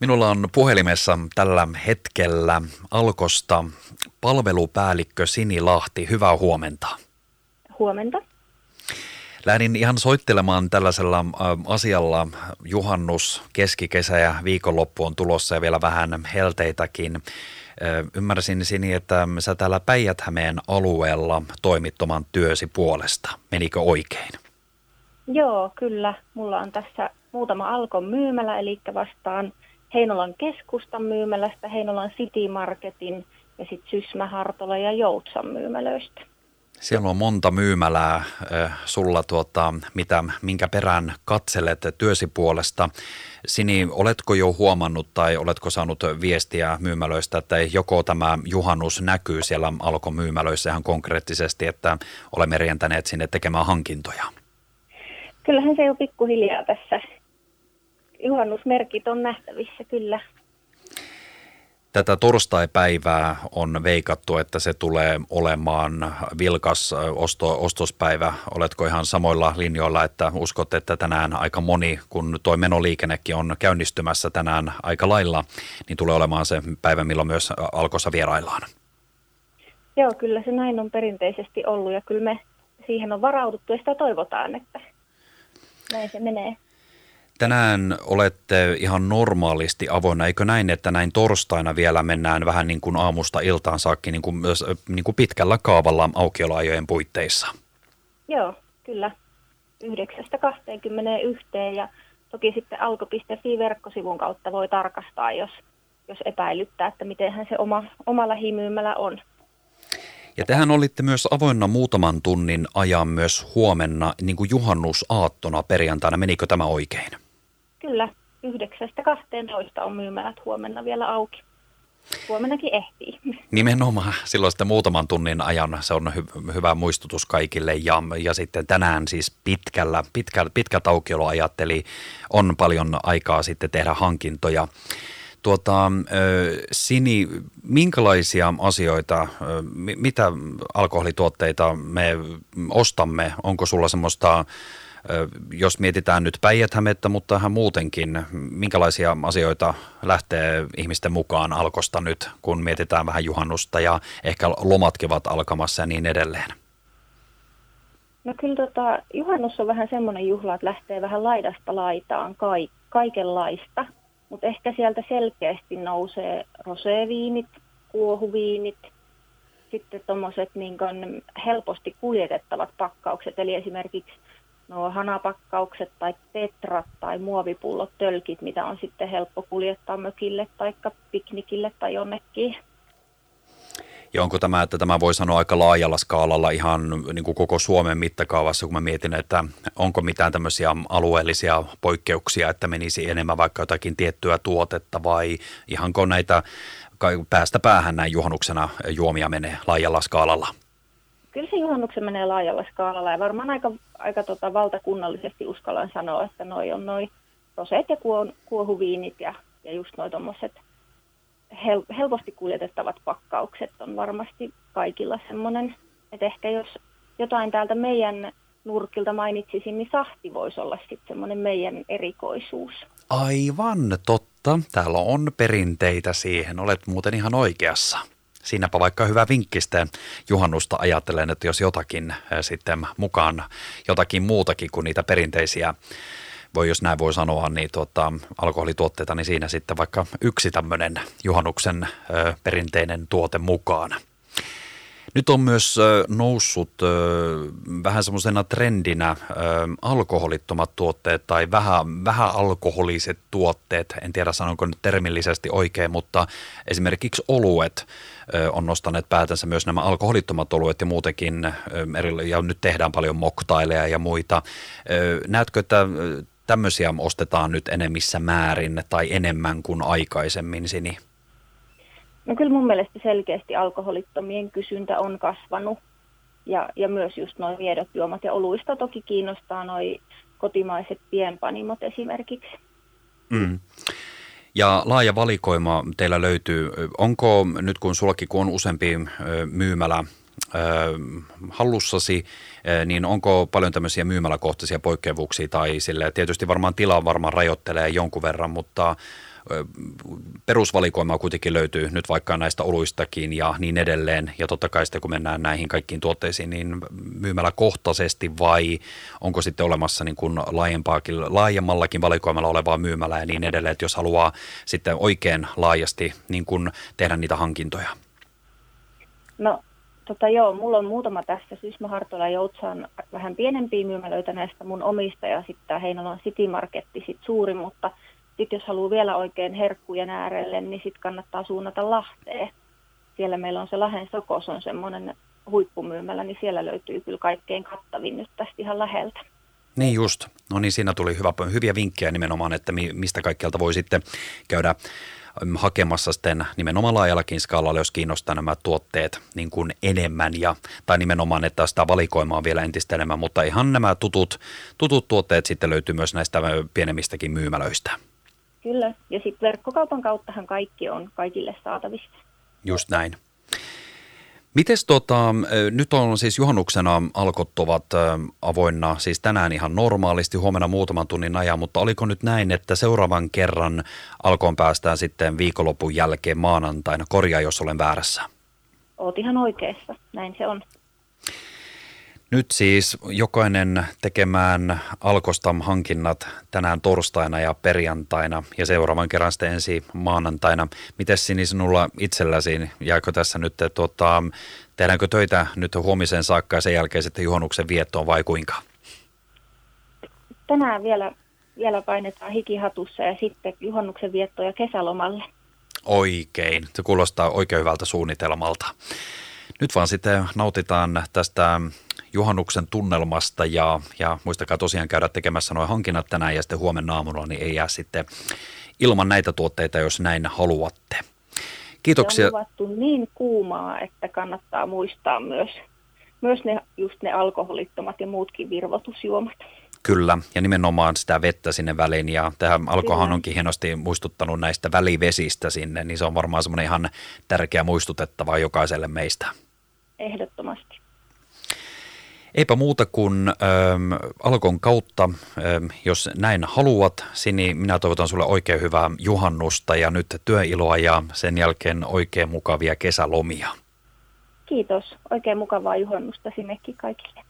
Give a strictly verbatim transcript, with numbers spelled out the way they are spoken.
Minulla on puhelimessa tällä hetkellä Alkosta palvelupäällikkö Sini Lahti. Hyvää huomenta. Huomenta. Lähdin ihan soittelemaan tällaisella asialla. Juhannus, keskikesä ja viikonloppu on tulossa ja vielä vähän helteitäkin. Ymmärsin, Sini, että sä täällä Päijät-Hämeen alueella toimittoman työsi puolesta. Menikö oikein? Joo, kyllä. Mulla on tässä muutama Alkon myymälä, eli vastaan Heinolan keskustan myymälästä, Heinolan City Marketin ja sitten Sysmä, Hartola ja Joutsan myymälöistä. Siellä on monta myymälää sulla, tuota, mitä, minkä perään katselet työsi puolesta. Sini, oletko jo huomannut tai oletko saanut viestiä myymälöistä, että joko tämä juhannus näkyy siellä Alkon myymälöissä ihan konkreettisesti, että olemme rientäneet sinne tekemään hankintoja? Kyllähän se jo pikkuhiljaa tässä. Juhannusmerkit on nähtävissä, kyllä. Tätä torstaipäivää on veikattu, että se tulee olemaan vilkas osto, ostospäivä. Oletko ihan samoilla linjoilla, että uskot, että tänään aika moni, kun tuo menoliikennekin on käynnistymässä tänään aika lailla, niin tulee olemaan se päivä, milloin myös Alkossa vieraillaan? Joo, kyllä se näin on perinteisesti ollut ja kyllä me siihen on varauduttu ja sitä toivotaan, että näin se menee. Tänään olette ihan normaalisti avoinna, eikö näin, että näin torstaina vielä mennään vähän niin kuin aamusta iltaan saakka niin kuin, niin kuin pitkällä kaavalla aukioloajojen puitteissa? Joo, kyllä. yhdeksästä kahteenkymmeneen yhteen ja toki sitten alko piste fi-verkkosivun kautta voi tarkastaa, jos, jos epäilyttää, että mitenhän se oma, oma lähimyymälä on. Ja tehän olitte myös avoinna muutaman tunnin ajan myös huomenna, niin kuin juhannusaattona perjantaina. Menikö tämä oikein? Kyllä. yhdeksästä kahteentoista on myymälät huomenna vielä auki. Huomennakin ehtii. Nimenomaan. Silloin sitten muutaman tunnin ajan. Se on hy- hyvä muistutus kaikille. Ja, ja sitten tänään siis pitkällä, pitkä, pitkät aukioloajat, eli on paljon aikaa sitten tehdä hankintoja. Tuota, Sini, minkälaisia asioita, mitä alkoholituotteita me ostamme? Onko sulla semmoista, jos mietitään nyt Päijät-Hämettä, mutta hän muutenkin, minkälaisia asioita lähtee ihmisten mukaan Alkosta nyt, kun mietitään vähän juhannusta ja ehkä lomatkin ovat alkamassa ja niin edelleen? No kyllä tota, juhannus on vähän semmoinen juhla, että lähtee vähän laidasta laitaan kaik- kaikenlaista. Mutta ehkä sieltä selkeästi nousee roseviinit, kuohuviinit, sitten tuommoiset niin kun helposti kuljetettavat pakkaukset, eli esimerkiksi nuo hanapakkaukset tai tetrat tai muovipullot, tölkit, mitä on sitten helppo kuljettaa mökille tai piknikille tai jonnekin. Ja onko tämä, että tämä voi sanoa aika laajalla skaalalla ihan niin kuin koko Suomen mittakaavassa, kun mä mietin, että onko mitään tämmöisiä alueellisia poikkeuksia, että menisi enemmän vaikka jotakin tiettyä tuotetta vai ihanko näitä päästä päähän näin juhannuksena juomia menee laajalla skaalalla? Kyllä se juhannuksen menee laajalla skaalalla ja varmaan aika, aika tota valtakunnallisesti uskallan sanoa, että noi on noi roseet ja kuohuviinit ja, ja just noi tommoset helposti kuljetettavat pakkaukset on varmasti kaikilla semmoinen, että ehkä jos jotain täältä meidän nurkilta mainitsisin, niin sahti voisi olla sitten semmoinen meidän erikoisuus. Aivan totta. Täällä on perinteitä siihen. Olet muuten ihan oikeassa. Siinäpä vaikka hyvä vinkki sitten juhannusta ajattelen, että jos jotakin sitten mukaan, jotakin muutakin kuin niitä perinteisiä, voi, jos näin voi sanoa, niin tuota, alkoholituotteita, niin siinä sitten vaikka yksi tämmöinen juhannuksen ö, perinteinen tuote mukaan. Nyt on myös ö, noussut ö, vähän semmoisena trendinä ö, alkoholittomat tuotteet tai vähän, vähän alkoholiset tuotteet. En tiedä, sanonko nyt termillisesti oikein, mutta esimerkiksi oluet ö, on nostaneet päätänsä myös nämä alkoholittomat oluet ja muutenkin. Ö, eri, ja nyt tehdään paljon moktaileja ja muita. Ö, näetkö, että tämmöisiä ostetaan nyt enemmissä määrin tai enemmän kuin aikaisemmin, Sini? No kyllä mun mielestä selkeästi alkoholittomien kysyntä on kasvanut. Ja, ja myös just nuo viedot juomat ja oluista toki kiinnostaa noi kotimaiset pienpanimot esimerkiksi. Mm. Ja laaja valikoima teillä löytyy. Onko nyt kun sullakin kun on useampi myymälä hallussasi, niin onko paljon tämmöisiä myymäläkohtaisia poikkeavuuksia tai sille, tietysti varmaan tila varmaan rajoittelee jonkun verran, mutta perusvalikoimaa kuitenkin löytyy nyt vaikka näistä oluistakin ja niin edelleen. Ja totta kai sitten kun mennään näihin kaikkiin tuotteisiin, niin myymäläkohtaisesti vai onko sitten olemassa niin kuin laajempaakin, laajemmallakin valikoimalla olevaa myymälää ja niin edelleen, että jos haluaa sitten oikein laajasti niin kuin tehdä niitä hankintoja? No tota joo, mulla on muutama tässä. Sysmä, Hartola ja Joutsa on vähän pienempiä myymälöitä näistä mun omista ja sitten Heinolan City Marketti sit suuri, mutta sitten jos haluaa vielä oikein herkkujen äärelle, niin sitten kannattaa suunnata Lahteen. Siellä meillä on se Lahden Sokos, on semmoinen huippumyymälä, niin siellä löytyy kyllä kaikkein kattavin nyt tästä ihan läheltä. Niin just. No niin, siinä tuli hyvä, hyviä vinkkejä nimenomaan, että mistä kaikkialta voi sitten käydä hakemassa sitten nimenomaan laajallakin skaalalla, jos kiinnostaa nämä tuotteet niin kuin enemmän ja, tai nimenomaan, että sitä valikoimaa vielä entistä enemmän, mutta ihan nämä tutut, tutut tuotteet sitten löytyy myös näistä pienemmistäkin myymälöistä. Kyllä, ja sitten verkkokaupan kauttahan kaikki on kaikille saatavissa. Just näin. Mites tota, nyt on siis juhannuksena alkot ovat avoinna siis tänään ihan normaalisti, huomenna muutaman tunnin ajan, mutta oliko nyt näin, että seuraavan kerran alkoon päästään sitten viikonlopun jälkeen maanantaina? Korjaa, jos olen väärässä. Oot ihan oikeassa, näin se on. Nyt siis jokainen tekemään Alkosta hankinnat tänään torstaina ja perjantaina ja seuraavan kerran sitten ensi maanantaina. Mites Sini sinulla itselläsi, jääkö tässä nyt, tuota, tehdäänkö töitä nyt huomiseen saakka ja sen jälkeen sitten juhannuksen viettoon vai kuinka? Tänään vielä, vielä painetaan hikihatussa ja sitten juhannuksen viettoon ja kesälomalle. Oikein, se kuulostaa oikein hyvältä suunnitelmalta. Nyt vaan sitten nautitaan tästä juhannuksen tunnelmasta ja, ja muistakaa tosiaan käydä tekemässä nuo hankinnat tänään ja sitten huomenna aamulla, niin ei jää sitten ilman näitä tuotteita, jos näin haluatte. Kiitoksia. Se on luvattu niin kuumaa, että kannattaa muistaa myös, myös ne, just ne alkoholittomat ja muutkin virvoitusjuomat. Kyllä, ja nimenomaan sitä vettä sinne väliin, ja tähän alkohan onkin hienosti muistuttanut näistä välivesistä sinne, niin se on varmaan semmoinen ihan tärkeä muistutettava jokaiselle meistä. Ehdottomasti. Eipä muuta kuin ähm, Alkon kautta, ähm, jos näin haluat, Sini, minä toivotan sulle oikein hyvää juhannusta ja nyt työiloa ja sen jälkeen oikein mukavia kesälomia. Kiitos, oikein mukavaa juhannusta sinnekin kaikille.